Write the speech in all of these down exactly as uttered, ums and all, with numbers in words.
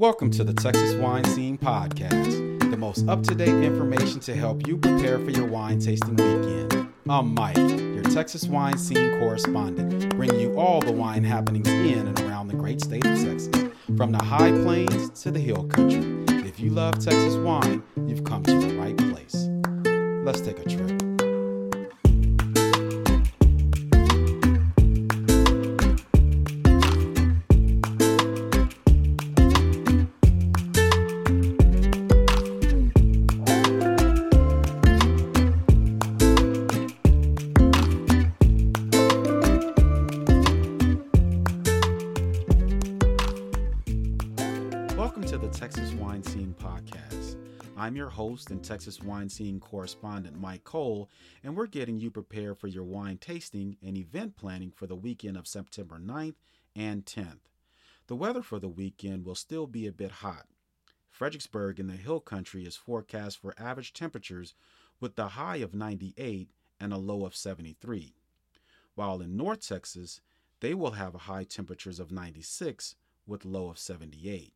Welcome to the Texas Wine Scene Podcast, the most up-to-date information to help you prepare for your wine tasting weekend. I'm Mike, your Texas Wine Scene correspondent, bringing you all the wine happenings in and around the great state of Texas, from the high plains to the hill country. If you love Texas wine, you've come to the right place. Let's take a trip. I'm your host and Texas Wine Scene correspondent, Mike Cole, and we're getting you prepared for your wine tasting and event planning for the weekend of September ninth and tenth. The weather for the weekend will still be a bit hot. Fredericksburg in the Hill Country is forecast for average temperatures with the high of ninety-eight and a low of seventy-three, while in North Texas, they will have high temperatures of ninety-six with low of seventy-eight.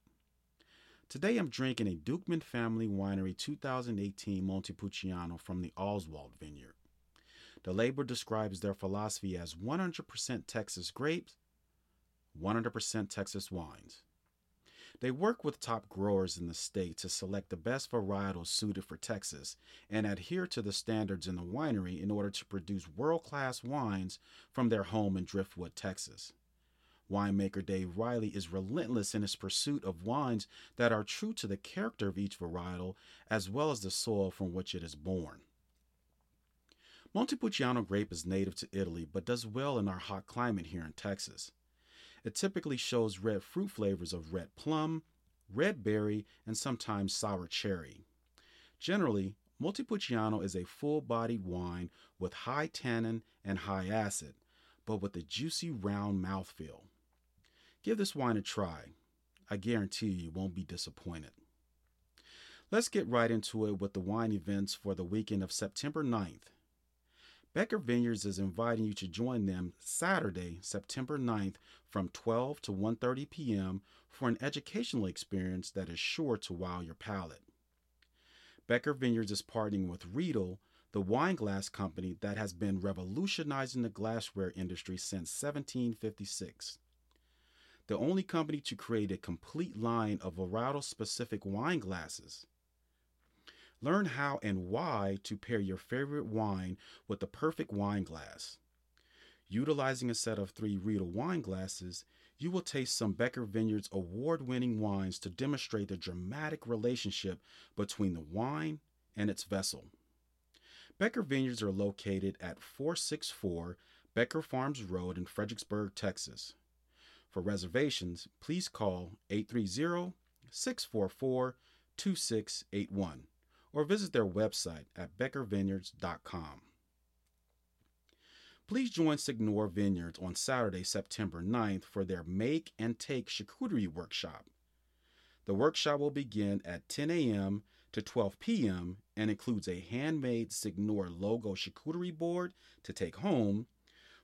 Today I'm drinking a Duchman Family Winery two thousand eighteen Montepulciano from the Oswald Vineyard. The label describes their philosophy as one hundred percent Texas grapes, one hundred percent Texas wines. They work with top growers in the state to select the best varietals suited for Texas and adhere to the standards in the winery in order to produce world-class wines from their home in Driftwood, Texas. Winemaker Dave Riley is relentless in his pursuit of wines that are true to the character of each varietal, as well as the soil from which it is born. Montepulciano grape is native to Italy, but does well in our hot climate here in Texas. It typically shows red fruit flavors of red plum, red berry, and sometimes sour cherry. Generally, Montepulciano is a full-bodied wine with high tannin and high acid, but with a juicy, round mouthfeel. Give this wine a try. I guarantee you, you won't be disappointed. Let's get right into it with the wine events for the weekend of September ninth. Becker Vineyards is inviting you to join them Saturday, September ninth from twelve to one thirty p.m. for an educational experience that is sure to wow your palate. Becker Vineyards is partnering with Riedel, the wine glass company that has been revolutionizing the glassware industry since seventeen fifty-six. The only company to create a complete line of varietal-specific wine glasses. Learn how and why to pair your favorite wine with the perfect wine glass. Utilizing a set of three Riedel wine glasses, you will taste some Becker Vineyards award-winning wines to demonstrate the dramatic relationship between the wine and its vessel. Becker Vineyards are located at four sixty-four Becker Farms Road in Fredericksburg, Texas. For reservations, please call eight three zero, six four four, two six eight one or visit their website at becker vineyards dot com. Please join Signore Vineyards on Saturday, September ninth for their Make and Take Charcuterie Workshop. The workshop will begin at ten a.m. to twelve p.m. and includes a handmade Signore logo charcuterie board to take home,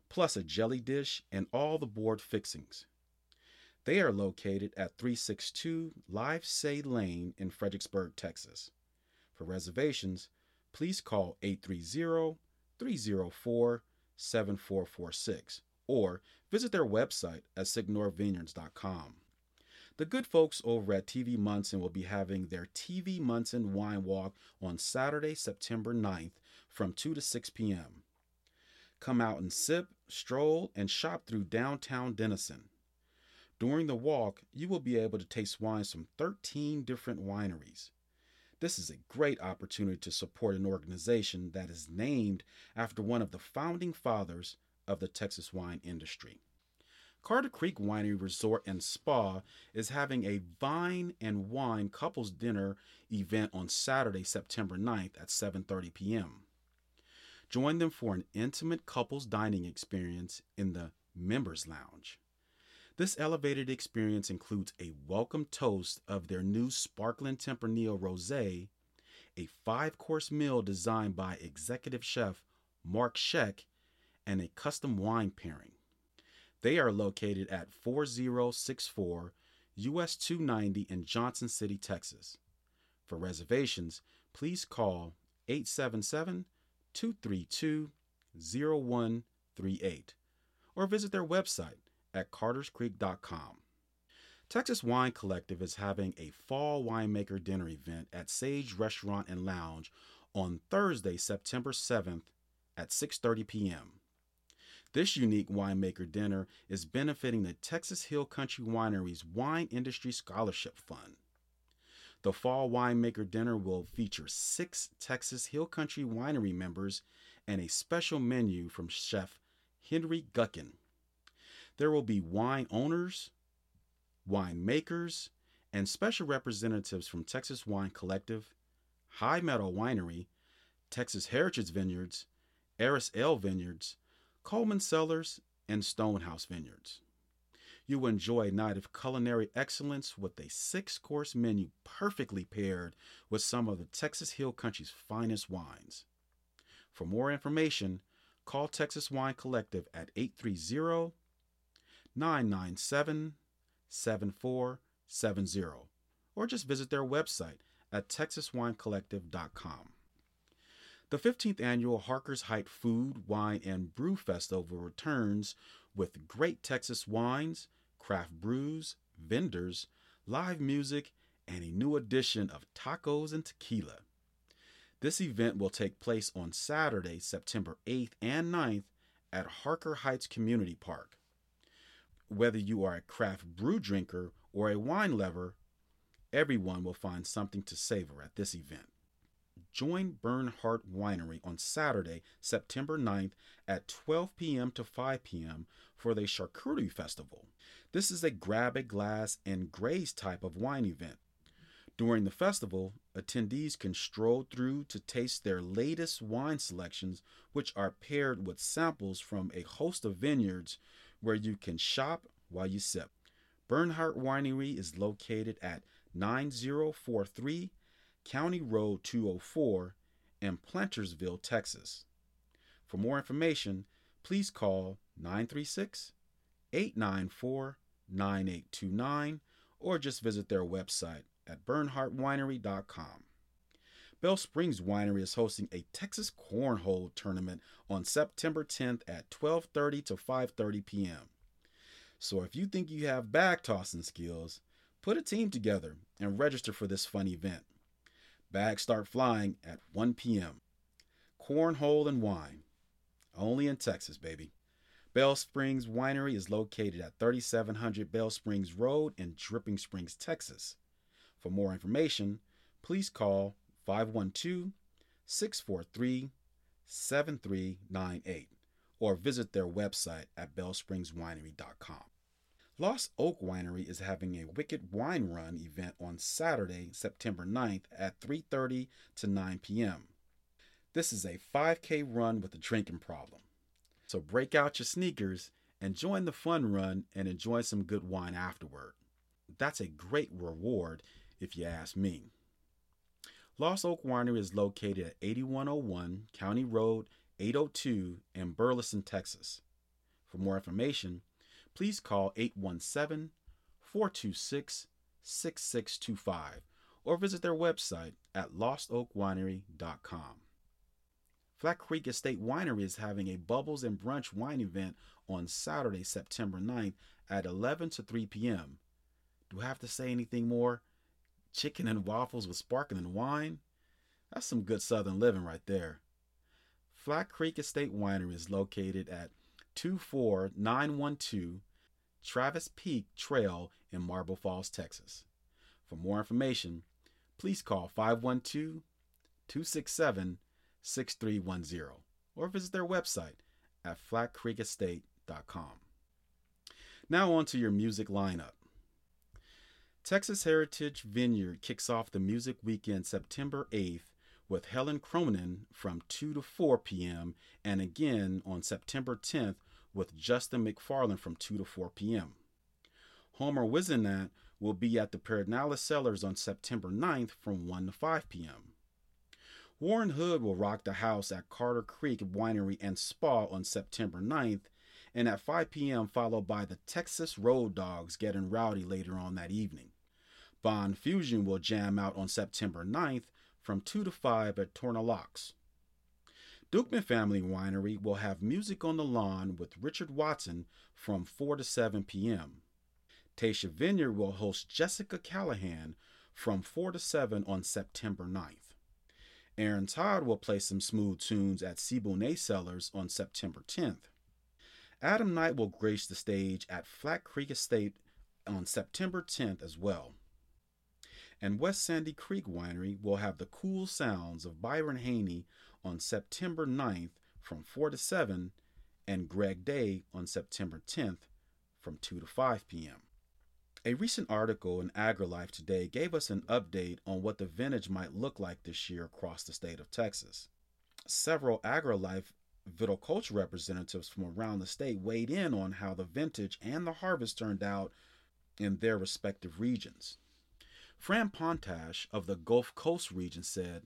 plus a jelly dish and all the board fixings. They are located at three sixty-two Livesay Lane in Fredericksburg, Texas. For reservations, please call eight three zero, three zero four, seven four four six or visit their website at signore vineyards dot com. The good folks over at T V Munson will be having their T V Munson Wine Walk on Saturday, September ninth from two to six p.m. Come out and sip, stroll, and shop through downtown Denison. During the walk, you will be able to taste wines from thirteen different wineries. This is a great opportunity to support an organization that is named after one of the founding fathers of the Texas wine industry. Carter Creek Winery Resort and Spa is having a vine and wine couples dinner event on Saturday, September ninth at seven thirty p.m. Join them for an intimate couples dining experience in the Members Lounge. This elevated experience includes a welcome toast of their new sparkling Tempranillo Rosé, a five-course meal designed by executive chef Mark Sheck, and a custom wine pairing. They are located at four oh six four U S two ninety in Johnson City, Texas. For reservations, please call eight seven seven, two three two, zero one three eight or visit their website at carters creek dot com. Texas Wine Collective is having a fall winemaker dinner event at Sage Restaurant and Lounge on Thursday, September seventh at six thirty p m This unique winemaker dinner is benefiting the Texas Hill Country Winery's Wine Industry Scholarship Fund. The Fall Winemaker Dinner will feature six Texas Hill Country Winery members and a special menu from Chef Henry Guckin. There will be wine owners, winemakers, and special representatives from Texas Wine Collective, High Meadow Winery, Texas Heritage Vineyards, Aris L Vineyards, Coleman Cellars, and Stonehouse Vineyards. You will enjoy a night of culinary excellence with a six-course menu perfectly paired with some of the Texas Hill Country's finest wines. For more information, call Texas Wine Collective at eight three zero, nine nine seven, seven four seven zero or just visit their website at texas wine collective dot com. The fifteenth Annual Harker Heights Food, Wine, and Brew Festival returns with great Texas wines, craft brews, vendors, live music, and a new edition of tacos and tequila. This event will take place on Saturday, September eighth and ninth at Harker Heights Community Park. Whether you are a craft brew drinker or a wine lover, everyone will find something to savor at this event. Join Bernhardt Winery on Saturday, September ninth at twelve p m to five p m for the Charcuterie Festival. This is a grab a glass and graze type of wine event. During the festival, attendees can stroll through to taste their latest wine selections, which are paired with samples from a host of vineyards where you can shop while you sip. Bernhardt Winery is located at nine zero four three County Road two oh four in Plantersville, Texas. For more information, please call nine three six, eight nine four, nine eight two nine or just visit their website at bernhardt winery dot com. Bell Springs Winery is hosting a Texas Cornhole Tournament on September tenth at twelve thirty to five thirty p m So if you think you have bag tossing skills, put a team together and register for this fun event. Bags start flying at one p m Cornhole and wine. Only in Texas, baby. Bell Springs Winery is located at thirty-seven hundred Bell Springs Road in Dripping Springs, Texas. For more information, please call five one two, six four three, seven three nine eight or visit their website at bell springs winery dot com. Lost Oak Winery is having a Wicked Wine Run event on Saturday, September ninth at three thirty to nine p m This is a five K run with a drinking problem. So break out your sneakers and join the fun run and enjoy some good wine afterward. That's a great reward if you ask me. Lost Oak Winery is located at eighty-one oh one County Road eight oh two in Burleson, Texas. For more information, please call eight one seven, four two six, six six two five or visit their website at lost oak winery dot com. Flat Creek Estate Winery is having a Bubbles and Brunch wine event on Saturday, September ninth at eleven to three p m Do I have to say anything more? Chicken and waffles with sparkling wine? That's some good Southern living right there. Flat Creek Estate Winery is located at two four nine one two Travis Peak Trail in Marble Falls, Texas. For more information, please call five one two, two six seven, six three one zero or visit their website at flat creek estate dot com. Now on to your music lineup. Texas Heritage Vineyard kicks off the music weekend September eighth with Helen Cronin from two to four p m and again on September tenth with Justin McFarlane from two to four p m Homer Wizenat will be at the Pedernales Cellars on September ninth from one to five p m Warren Hood will rock the house at Carter Creek Winery and Spa on September ninth and at five p.m. followed by the Texas Road Dogs getting rowdy later on that evening. Bond Fusion will jam out on September ninth from two to five at Tornalox. Duchman Family Winery will have music on the lawn with Richard Watson from four to seven p.m. Tasha Vineyard will host Jessica Callahan from four to seven on September ninth. Aaron Todd will play some smooth tunes at Siboney Cellars on September tenth. Adam Knight will grace the stage at Flat Creek Estate on September tenth as well. And West Sandy Creek Winery will have the cool sounds of Byron Haney on September ninth from four to seven and Greg Day on September tenth from two to five p.m. A recent article in AgriLife Today gave us an update on what the vintage might look like this year across the state of Texas. Several AgriLife viticulture representatives from around the state weighed in on how the vintage and the harvest turned out in their respective regions. Fran Pontash of the Gulf Coast region said,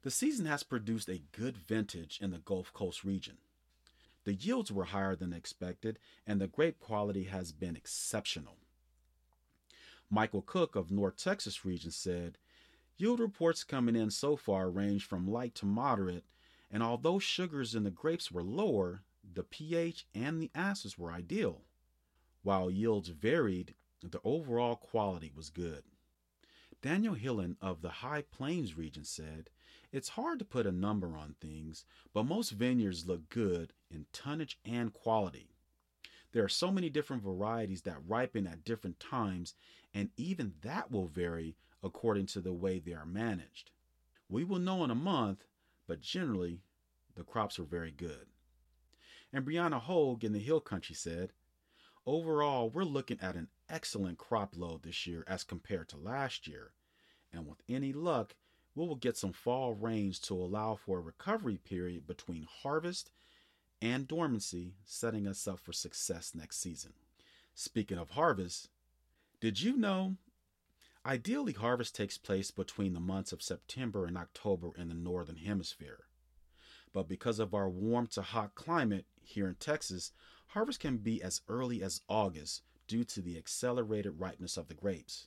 "The season has produced a good vintage in the Gulf Coast region. The yields were higher than expected, and the grape quality has been exceptional." Michael Cook of North Texas region said, "Yield reports coming in so far range from light to moderate, and although sugars in the grapes were lower, the pH and the acids were ideal. While yields varied, the overall quality was good." Daniel Hillen of the High Plains region said, "It's hard to put a number on things, but most vineyards look good in tonnage and quality. There are so many different varieties that ripen at different times, and even that will vary according to the way they are managed. We will know in a month, but generally, the crops are very good." And Brianna Hogue in the Hill Country said, "Overall, we're looking at an excellent crop load this year as compared to last year, and with any luck, we will get some fall rains to allow for a recovery period between harvest and dormancy, setting us up for success next season." Speaking of harvest, did you know? Ideally, harvest takes place between the months of September and October in the Northern Hemisphere. But because of our warm to hot climate here in Texas, harvest can be as early as August due to the accelerated ripeness of the grapes.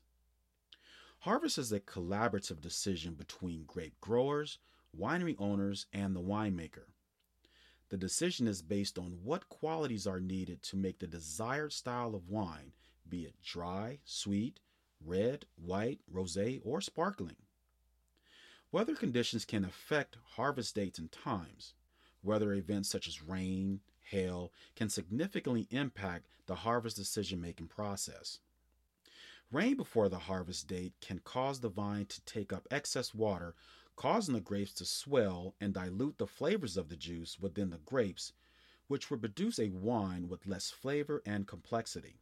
Harvest is a collaborative decision between grape growers, winery owners, and the winemaker. The decision is based on what qualities are needed to make the desired style of wine, be it dry, sweet, red, white, rosé, or sparkling. Weather conditions can affect harvest dates and times. Weather events such as rain, hail, can significantly impact the harvest decision-making process. Rain before the harvest date can cause the vine to take up excess water, causing the grapes to swell and dilute the flavors of the juice within the grapes, which would produce a wine with less flavor and complexity.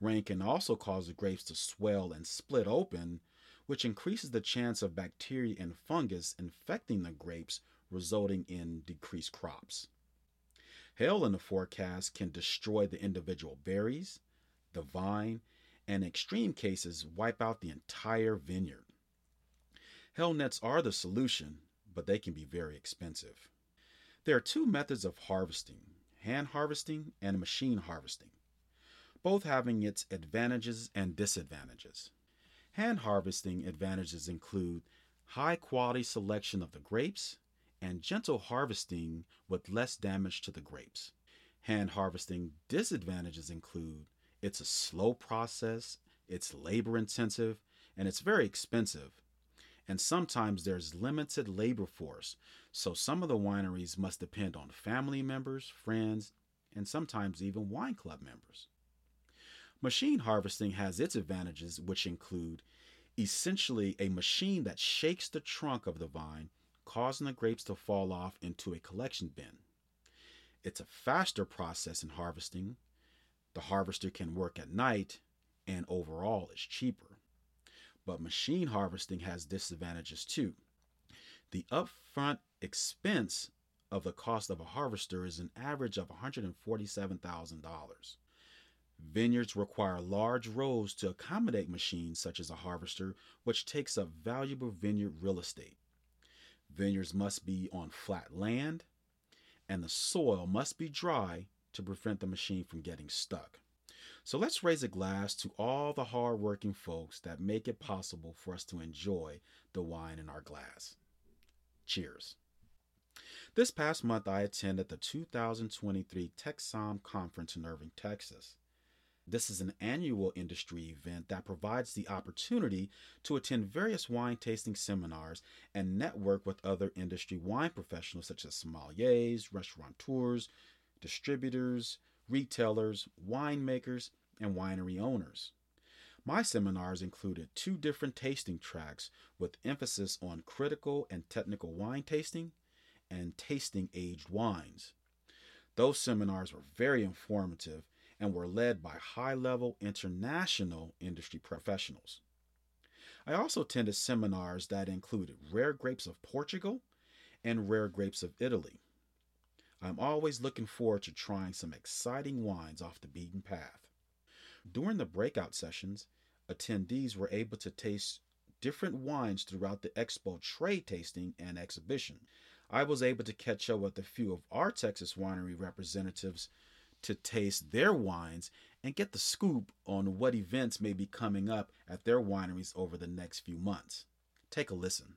Rain can also cause the grapes to swell and split open, which increases the chance of bacteria and fungus infecting the grapes, resulting in decreased crops. Hail in the forecast can destroy the individual berries, the vine, and in extreme cases wipe out the entire vineyard. Hail nets are the solution, but they can be very expensive. There are two methods of harvesting: hand harvesting and machine harvesting, both having its advantages and disadvantages. Hand harvesting advantages include high quality selection of the grapes and gentle harvesting with less damage to the grapes. Hand harvesting disadvantages include it's a slow process, it's labor intensive, and it's very expensive. And sometimes there's limited labor force, so some of the wineries must depend on family members, friends, and sometimes even wine club members. Machine harvesting has its advantages, which include essentially a machine that shakes the trunk of the vine, causing the grapes to fall off into a collection bin. It's a faster process in harvesting. The harvester can work at night, and overall is cheaper. But machine harvesting has disadvantages too. The upfront expense of the cost of a harvester is an average of one hundred forty-seven thousand dollars. Vineyards require large rows to accommodate machines such as a harvester, which takes up valuable vineyard real estate. Vineyards must be on flat land, and the soil must be dry to prevent the machine from getting stuck. So let's raise a glass to all the hard-working folks that make it possible for us to enjoy the wine in our glass. Cheers. This past month, I attended the two thousand twenty-three TechSOM conference in Irving, Texas. This is an annual industry event that provides the opportunity to attend various wine tasting seminars and network with other industry wine professionals such as sommeliers, restaurateurs, distributors, retailers, winemakers, and winery owners. My seminars included two different tasting tracks with emphasis on critical and technical wine tasting and tasting aged wines. Those seminars were very informative and were led by high-level international industry professionals. I also attended seminars that included rare grapes of Portugal and rare grapes of Italy. I'm always looking forward to trying some exciting wines off the beaten path. During the breakout sessions, attendees were able to taste different wines throughout the expo trade tasting and exhibition. I was able to catch up with a few of our Texas winery representatives to taste their wines and get the scoop on what events may be coming up at their wineries over the next few months. Take a listen.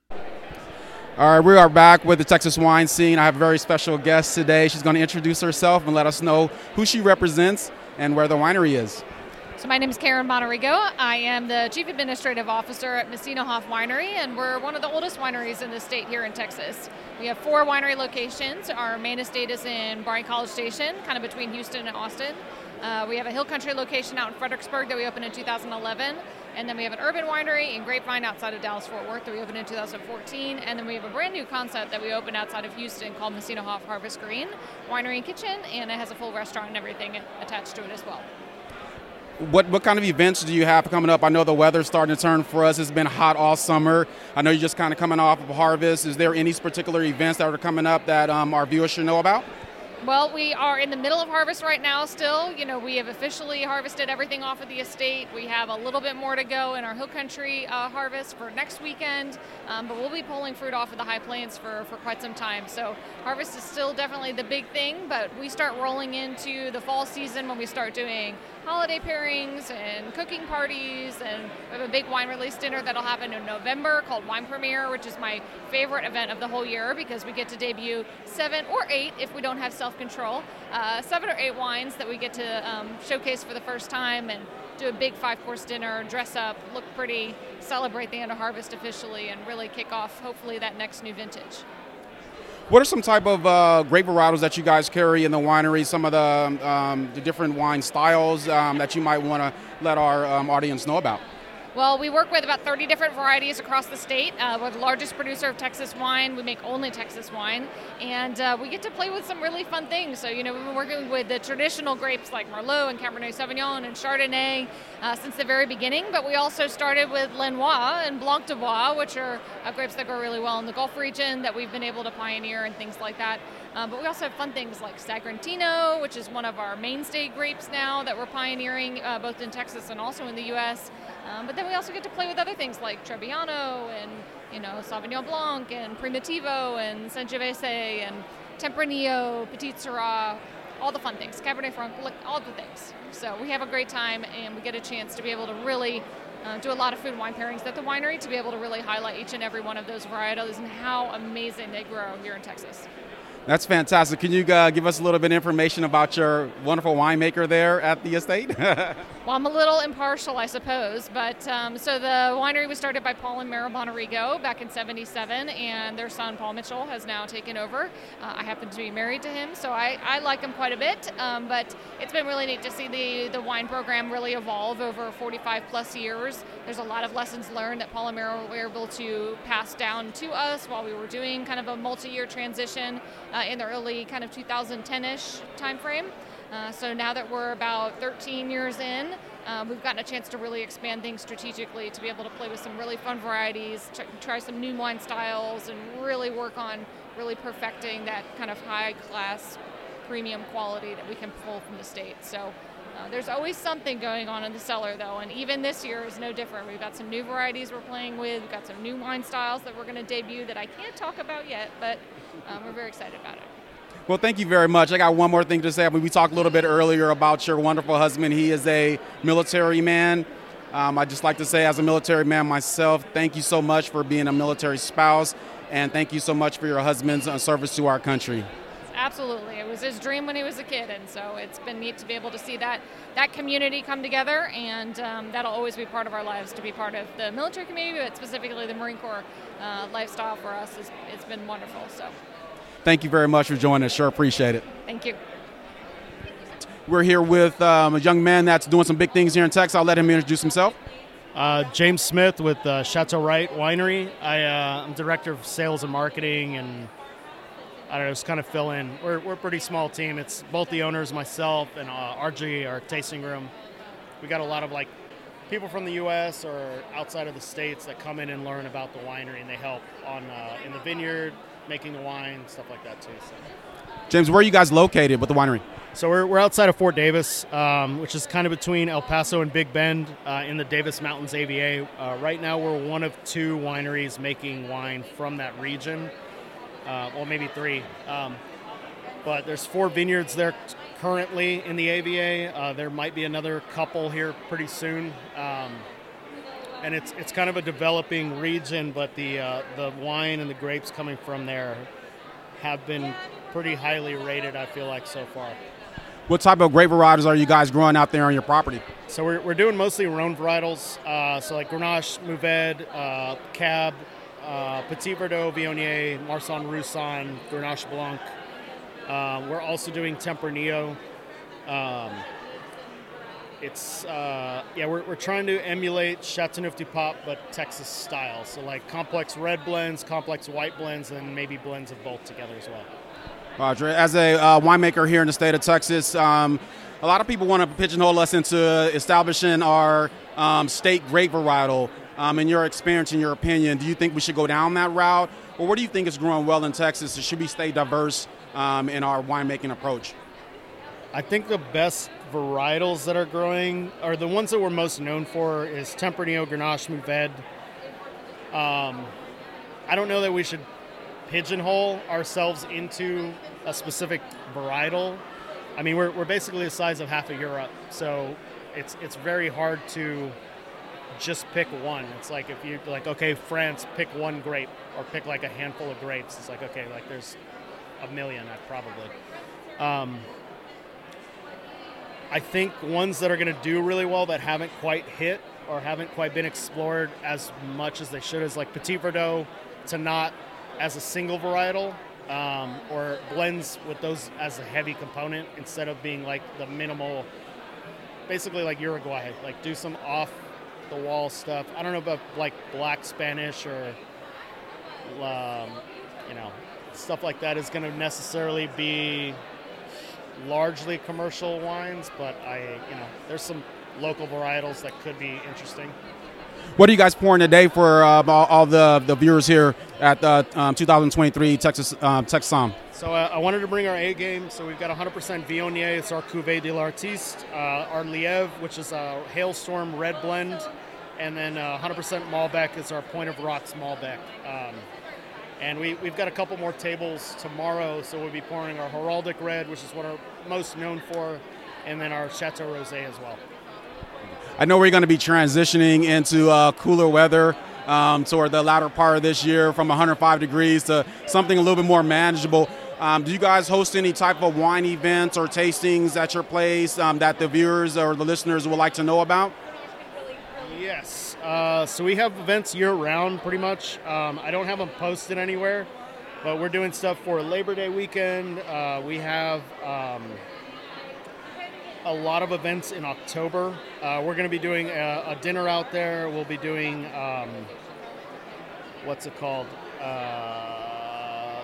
All right, we are back with the Texas wine scene. I have a very special guest today. She's going to introduce herself and let us know who she represents and where the winery is. So my name is Karen Bonarigo. I am the Chief Administrative Officer at Messina Hoff Winery, and we're one of the oldest wineries in the state here in Texas. We have four winery locations. Our main estate is in Bryan College Station, kind of between Houston and Austin. Uh, we have a Hill Country location out in Fredericksburg that we opened in two thousand eleven, and then we have an urban winery in Grapevine outside of Dallas-Fort Worth that we opened in two thousand fourteen, and then we have a brand new concept that we opened outside of Houston called Messina Hoff Harvest Green Winery and Kitchen, and it has a full restaurant and everything attached to it as well. What what kind of events do you have coming up? I know the weather's starting to turn for us. It's been hot all summer. I know you're just kind of coming off of harvest. Is there any particular events that are coming up that um, our viewers should know about? Well, we are in the middle of harvest right now still. You know, we have officially harvested everything off of the estate. We have a little bit more to go in our Hill Country uh, harvest for next weekend, um, but we'll be pulling fruit off of the high plains for, for quite some time. So harvest is still definitely the big thing, but we start rolling into the fall season when we start doing holiday pairings and cooking parties, and we have a big wine release dinner that'll happen in November called Wine Premiere, which is my favorite event of the whole year because we get to debut seven or eight if we don't have self control uh, seven or eight wines that we get to um, showcase for the first time and do a big five-course dinner, dress up, look pretty, celebrate the end of harvest officially, and really kick off hopefully that next new vintage. What are some type of uh, grape varietals that you guys carry in the winery, some of the, um, the different wine styles um, that you might want to let our um, audience know about? Well, we work with about thirty different varieties across the state. Uh, we're the largest producer of Texas wine. We make only Texas wine. And uh, we get to play with some really fun things. So, you know, we've been working with the traditional grapes like Merlot and Cabernet Sauvignon and Chardonnay uh, since the very beginning. But we also started with Lenoir and Blanc de Bois, which are uh, grapes that grow really well in the Gulf region that we've been able to pioneer and things like that. Um, but we also have fun things like Sagrantino, which is one of our mainstay grapes now that we're pioneering uh, both in Texas and also in the U S Um, but then we also get to play with other things like Trebbiano and, you know, Sauvignon Blanc and Primitivo and Sangiovese and Tempranillo, Petit Syrah, all the fun things, Cabernet Franc, all the things. So we have a great time, and we get a chance to be able to really uh, do a lot of food and wine pairings at the winery to be able to really highlight each and every one of those varietals and how amazing they grow here in Texas. That's fantastic. Can you uh, give us a little bit of information about your wonderful winemaker there at the estate? Well, I'm a little impartial, I suppose. But um, so the winery was started by Paul and Mara Bonarigo back in seventy-seven, and their son, Paul Mitchell, has now taken over. Uh, I happen to be married to him, so I, I like him quite a bit. Um, but it's been really neat to see the, the wine program really evolve over forty-five plus years. There's a lot of lessons learned that Paul and Mara were able to pass down to us while we were doing kind of a multi-year transition. Uh, in the early kind of two thousand ten-ish time frame. Uh, so now that we're about thirteen years in, uh, we've gotten a chance to really expand things strategically to be able to play with some really fun varieties, tr- try some new wine styles, and really work on really perfecting that kind of high-class premium quality that we can pull from the state. So uh, there's always something going on in the cellar, though, and even this year is no different. We've got some new varieties we're playing with. We've got some new wine styles that we're going to debut that I can't talk about yet, but Um, we're very excited about it. Well, thank you very much. I got one more thing to say. I mean, we talked a little bit earlier about your wonderful husband. He is a military man. Um, I'd just like to say, as a military man myself, thank you so much for being a military spouse, and thank you so much for your husband's service to our country. Absolutely. It was his dream when he was a kid, and so it's been neat to be able to see that that community come together, and um, that'll always be part of our lives, to be part of the military community, but specifically the Marine Corps uh, lifestyle for us. Is, it's been wonderful. So, thank you very much for joining us. Sure appreciate it. Thank you. We're here with um, a young man that's doing some big things here in Texas. I'll let him introduce himself. Uh, James Smith with uh, Chateau Wright Winery. I, uh, I'm director of sales and marketing, and I don't know, just kind of fill in. We're, we're a pretty small team. It's both the owners, myself, and uh, R G, our tasting room. We got a lot of like people from the U S or outside of the states that come in and learn about the winery, and they help on uh, in the vineyard, making the wine, stuff like that too. So. James, where are you guys located with the winery? So we're we're outside of Fort Davis, um, which is kind of between El Paso and Big Bend uh, in the Davis Mountains A V A. Uh, right now, we're one of two wineries making wine from that region. Uh, well, maybe three, um, but there's four vineyards there currently in the A V A. Uh, there might be another couple here pretty soon, um, and it's it's kind of a developing region. But the uh, the wine and the grapes coming from there have been pretty highly rated, I feel like, so far. What type of grape varieties are you guys growing out there on your property? So we're we're doing mostly Rhone varietals, uh, so like Grenache, Mourvèdre, uh, Cab. Uh, Petit Verdot, Viognier, Marsan Roussan, Grenache Blanc. Uh, we're also doing Tempranillo. Um, it's, uh, yeah, we're, we're trying to emulate Chateauneuf du Pape, but Texas style. So like complex red blends, complex white blends, and maybe blends of both together as well. Roger. As a uh, winemaker here in the state of Texas, um, a lot of people want to pigeonhole us into establishing our um, state grape varietal. Um, in your experience, in your opinion, do you think we should go down that route? Or what do you think is growing well in Texas? Should we stay diverse um, in our winemaking approach? I think the best varietals that are growing are the ones that we're most known for is Tempranillo, Grenache, Mourvèdre. Um, I don't know that we should pigeonhole ourselves into a specific varietal. I mean, we're, we're basically the size of half of Europe, so it's it's very hard to just pick one. It's like if you like, okay, France, pick one grape, or pick like a handful of grapes. It's like, okay, like there's a million, I probably. Um, I think ones that are going to do really well that haven't quite hit or haven't quite been explored as much as they should is like Petit Verdot, Tannat as a single varietal, um, or blends with those as a heavy component instead of being like the minimal, basically like Uruguay, like do some off the wall stuff. I don't know about like black Spanish or um, you know, stuff like that is going to necessarily be largely commercial wines, but I, you know, there's some local varietals that could be interesting. What are you guys pouring today for uh, all, all the the viewers here at the um, twenty twenty-three Texas um, Texcom? So uh, I wanted to bring our A game. So we've got one hundred percent Viognier. It's our Cuvée de l'Artiste, uh, our Lièvre, which is a Hailstorm Red Blend, and then uh, one hundred percent Malbec is our Point of Rocks Malbec. Um, and we we've got a couple more tables tomorrow, so we'll be pouring our Heraldic Red, which is what we're most known for, and then our Chateau Rosé as well. I know we're going to be transitioning into uh, cooler weather um, toward the latter part of this year, from one hundred five degrees to something a little bit more manageable. Um, do you guys host any type of wine events or tastings at your place um, that the viewers or the listeners would like to know about? Yes. Uh, so we have events year-round pretty much. Um, I don't have them posted anywhere, but we're doing stuff for Labor Day weekend. Uh, we have... Um, a lot of events in October. Uh, we're going to be doing a, a dinner out there. We'll be doing, um, what's it called? Uh,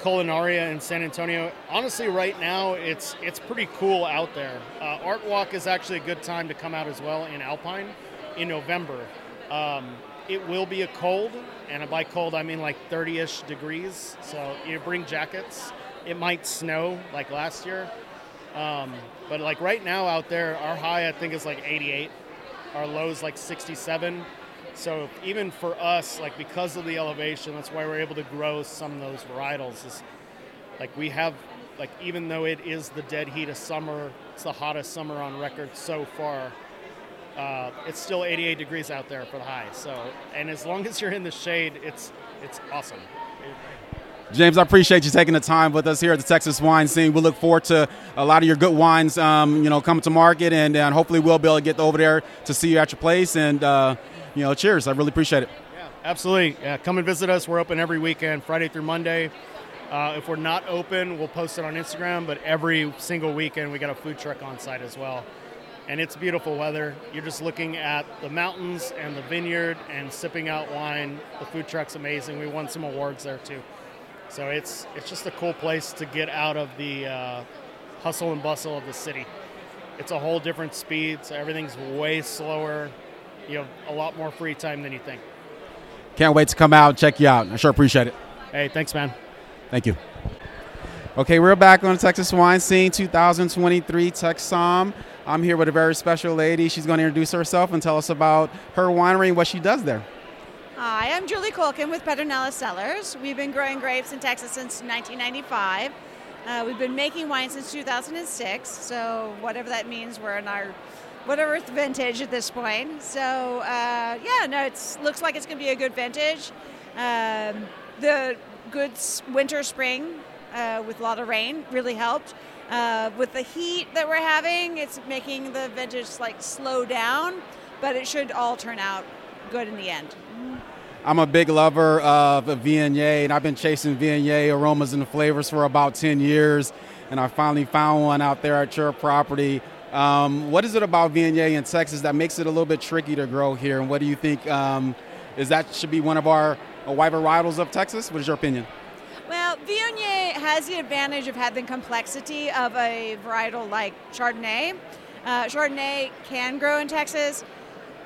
Culinaria in San Antonio. Honestly, right now, it's it's pretty cool out there. Uh, Art Walk is actually a good time to come out as well in Alpine in November. Um, it will be a cold, and by cold, I mean like thirty-ish degrees. So you bring jackets. It might snow like last year. Um, but like right now out there, our high I think is like eighty-eight, our low is like sixty-seven. So even for us, like because of the elevation, that's why we're able to grow some of those varietals. Is Like we have, like even though it is the dead heat of summer, it's the hottest summer on record so far. Uh, it's still eighty-eight degrees out there for the high. So, and as long as you're in the shade, it's it's awesome. James, I appreciate you taking the time with us here at the Texas Wine Scene. We look forward to a lot of your good wines, um, you know, coming to market, and, and hopefully we'll be able to get over there to see you at your place. And uh, you know, cheers! I really appreciate it. Yeah, absolutely. Yeah, come and visit us. We're open every weekend, Friday through Monday. Uh, if we're not open, we'll post it on Instagram. But every single weekend, we got a food truck on site as well. And it's beautiful weather. You're just looking at the mountains and the vineyard and sipping out wine. The food truck's amazing. We won some awards there too. So it's it's just a cool place to get out of the uh, hustle and bustle of the city. It's a whole different speed, so everything's way slower. You have a lot more free time than you think. Can't wait to come out and check you out. I sure appreciate it. Hey, thanks, man. Thank you. Okay, we're back on the Texas Wine Scene twenty twenty-three Texom. I'm here with a very special lady. She's going to introduce herself and tell us about her winery and what she does there. Hi, I'm Julie Colkin with Pedernales Cellars. We've been growing grapes in Texas since nineteen ninety-five. Uh, we've been making wine since two thousand six, so whatever that means, we're in our whatever vintage at this point. So uh, yeah, no, it looks like it's going to be a good vintage. Um, the good winter, spring uh, with a lot of rain really helped. Uh, with the heat that we're having, it's making the vintage like slow down, but it should all turn out good in the end. I'm a big lover of Viognier, and I've been chasing Viognier aromas and flavors for about ten years, and I finally found one out there at your property. Um, what is it about Viognier in Texas that makes it a little bit tricky to grow here, and what do you think um, is that should be one of our uh, wide varietals of Texas? What is your opinion? Well, Viognier has the advantage of having complexity of a varietal like Chardonnay. Uh, Chardonnay can grow in Texas,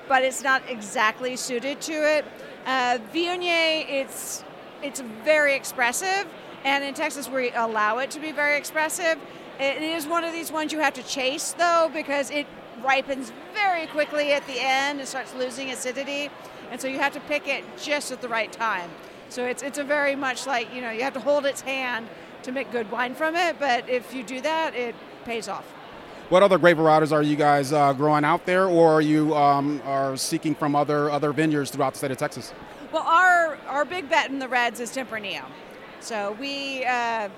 but it's not exactly suited to it. Uh, Viognier, it's it's very expressive, and in Texas we allow it to be very expressive. It is one of these ones you have to chase, though, because it ripens very quickly at the end. It starts losing acidity, and so you have to pick it just at the right time. So it's it's a very much like, you know, you have to hold its hand to make good wine from it, but if you do that, it pays off. What other grape varietals are you guys uh, growing out there, or are you um, are seeking from other other vineyards throughout the state of Texas? Well, our our big bet in the reds is Tempranillo. So we, uh,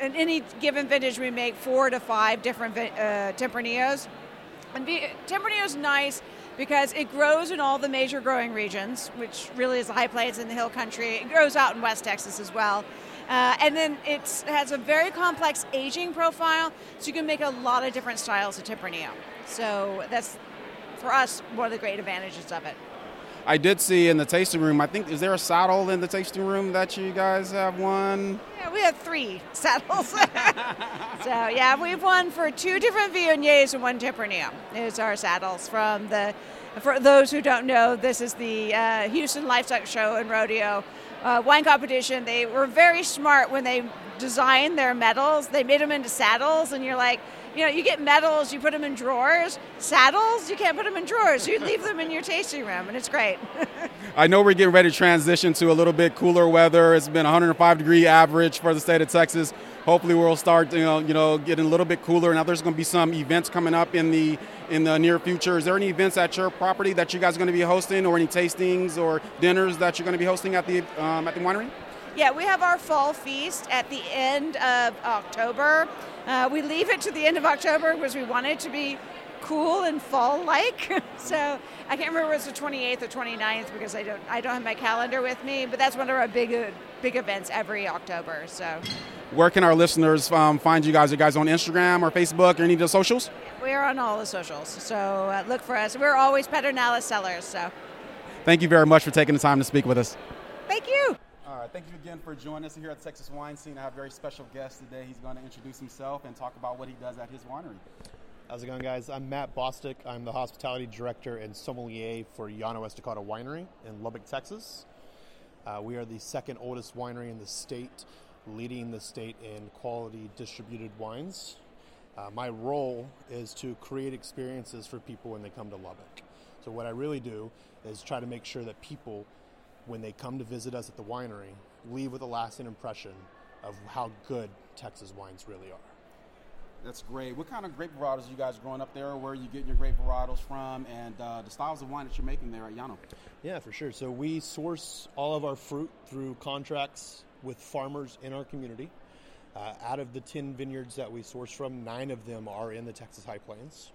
in any given vintage, we make four to five different uh, Tempranillos. And Tempranillo is nice because it grows in all the major growing regions, which really is the high plains and the hill country. It grows out in West Texas as well. Uh, and then it's, it has a very complex aging profile, so you can make a lot of different styles of Tempranillo. So that's, for us, one of the great advantages of it. I did see in the tasting room, I think, is there a saddle in the tasting room that you guys have won? Yeah, we have three saddles. So yeah, we've won for two different Viogniers and one Tempranillo. It's our saddles from the, for those who don't know, this is the uh, Houston Livestock Show and Rodeo. Uh, wine competition. They were very smart when they designed their medals. They made them into saddles, and you're like, you know, you get medals, you put them in drawers. Saddles, you can't put them in drawers. You leave them in your tasting room, and it's great. I know we're getting ready to transition to a little bit cooler weather. It's been one hundred five degree average for the state of Texas. Hopefully, we'll start, you know, you know, getting a little bit cooler. Now, there's going to be some events coming up in the in the near future. Is there any events at your property that you guys are going to be hosting, or any tastings or dinners that you're going to be hosting at the um, at the winery? Yeah, we have our fall feast at the end of October. Uh, we leave it to the end of October because we want it to be cool and fall-like. So I can't remember if it's the twenty-eighth or twenty-ninth because I don't I don't have my calendar with me. But that's one of our big big events every October. So. Where can our listeners um, find you guys? Are you guys on Instagram or Facebook or any of the socials? We are on all the socials, so uh, look for us. We're always Pedernales Cellars. So, thank you very much for taking the time to speak with us. Thank you. All right, thank you again for joining us here at the Texas Wine Scene. I have a very special guest today. He's going to introduce himself and talk about what he does at his winery. How's it going, guys? I'm Matt Bostick. I'm the hospitality director and sommelier for Llano Estacada Winery in Lubbock, Texas. Uh, we are the second oldest winery in the state, leading the state in quality distributed wines. Uh, my role is to create experiences for people when they come to Lubbock. So what I really do is try to make sure that people, when they come to visit us at the winery, leave with a lasting impression of how good Texas wines really are. That's great. What kind of grape varietals are you guys growing up there? Where are you getting your grape varietals from, and uh, the styles of wine that you're making there at Llano? Yeah, for sure. So we source all of our fruit through contracts with farmers in our community. Uh, out of the ten vineyards that we source from, nine of them are in the Texas High Plains.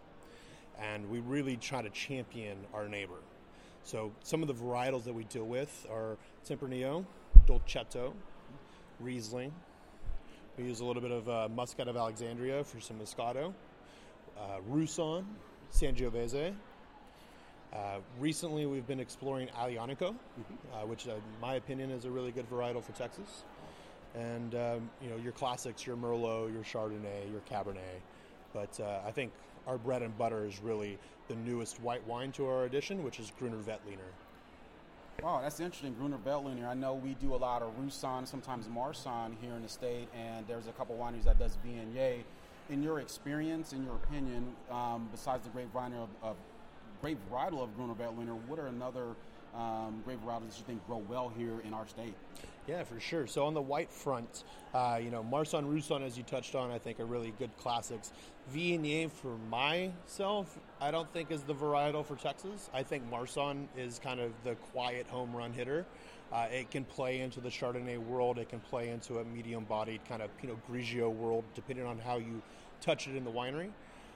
And we really try to champion our neighbor. So some of the varietals that we deal with are Tempranillo, Dolcetto, Riesling. We use a little bit of uh, Muscat of Alexandria for some Moscato, uh, Roussan, Sangiovese. Uh, recently, we've been exploring Alianico, uh, which, uh, in my opinion, is a really good varietal for Texas. And um, you know, your classics, your Merlot, your Chardonnay, your Cabernet. But uh, I think our bread and butter is really the newest white wine to our addition, which is Gruner Veltliner. Wow, that's interesting, Gruner Veltliner. I know we do a lot of Roussan, sometimes Marsan here in the state, and there's a couple wineries that does Viognier. In your experience, in your opinion, um, besides the grape varietal of, of, grape varietal of Gruner Veltliner, what are another um, grape varietals that you think grow well here in our state? Yeah, for sure. So on the white front, uh, you know, Marsan, Roussan, as you touched on, I think are really good classics. Viognier, for myself, I don't think is the varietal for Texas. I think Marsan is kind of the quiet home run hitter. Uh, it can play into the Chardonnay world. It can play into a medium-bodied kind of Pinot Grigio world, depending on how you touch it in the winery.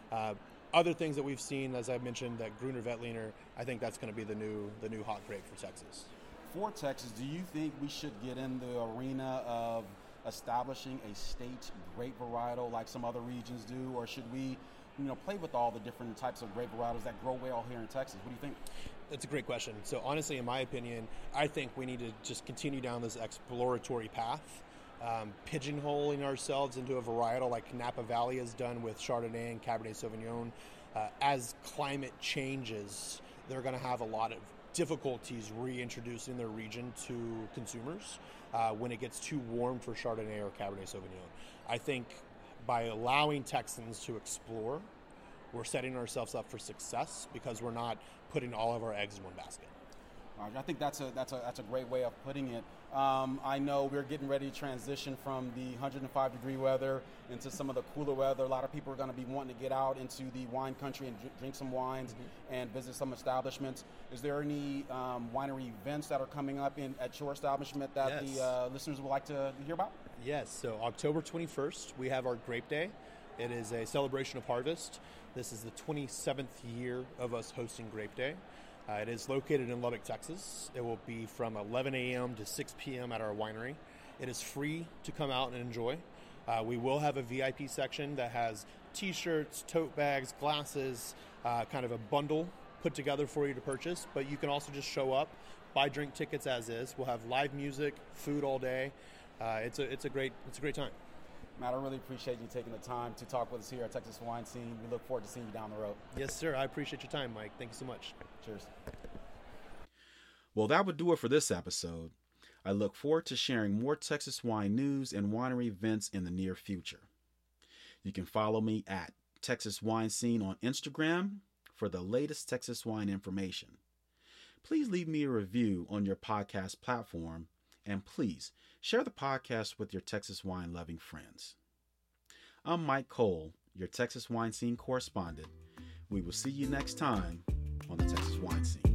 Uh, other things that we've seen, as I mentioned, that Gruner Veltliner, I think that's going to be the new the new hot grape for Texas. For Texas, do you think we should get in the arena of establishing a state grape varietal like some other regions do, or should we, you know, play with all the different types of grape varietals that grow well here in Texas? What do you think? That's a great question. So honestly, in my opinion, I think we need to just continue down this exploratory path, um, pigeonholing ourselves into a varietal like Napa Valley has done with Chardonnay and Cabernet Sauvignon. Uh, as climate changes, they're going to have a lot of difficulties reintroducing their region to consumers uh, when it gets too warm for Chardonnay or Cabernet Sauvignon. I think by allowing Texans to explore, we're setting ourselves up for success because we're not putting all of our eggs in one basket. I think that's a that's a that's a great way of putting it. Um, I know we're getting ready to transition from the one hundred five degree weather into some of the cooler weather. A lot of people are going to be wanting to get out into the wine country and drink some wines mm-hmm. and visit some establishments. Is there any um, winery events that are coming up in at your establishment that yes. the uh, listeners would like to hear about? Yes. So October twenty-first, we have our Grape Day. It is a celebration of harvest. This is the twenty-seventh year of us hosting Grape Day. Uh, it is located in Lubbock, Texas. It will be from eleven a.m. to six p.m. at our winery. It is free to come out and enjoy. Uh, we will have a V I P section that has T-shirts, tote bags, glasses, uh, kind of a bundle put together for you to purchase. But you can also just show up, buy drink tickets as is. We'll have live music, food all day. Uh, it's a it's a great it's a great time. Matt, I really appreciate you taking the time to talk with us here at Texas Wine Scene. We look forward to seeing you down the road. Yes, sir. I appreciate your time, Mike. Thank you so much. Cheers. Well, that would do it for this episode. I look forward to sharing more Texas wine news and winery events in the near future. You can follow me at Texas Wine Scene on Instagram for the latest Texas wine information. Please leave me a review on your podcast platform, and please share the podcast with your Texas wine-loving friends. I'm Mike Cole, your Texas Wine Scene correspondent. We will see you next time on the Texas Wine Scene.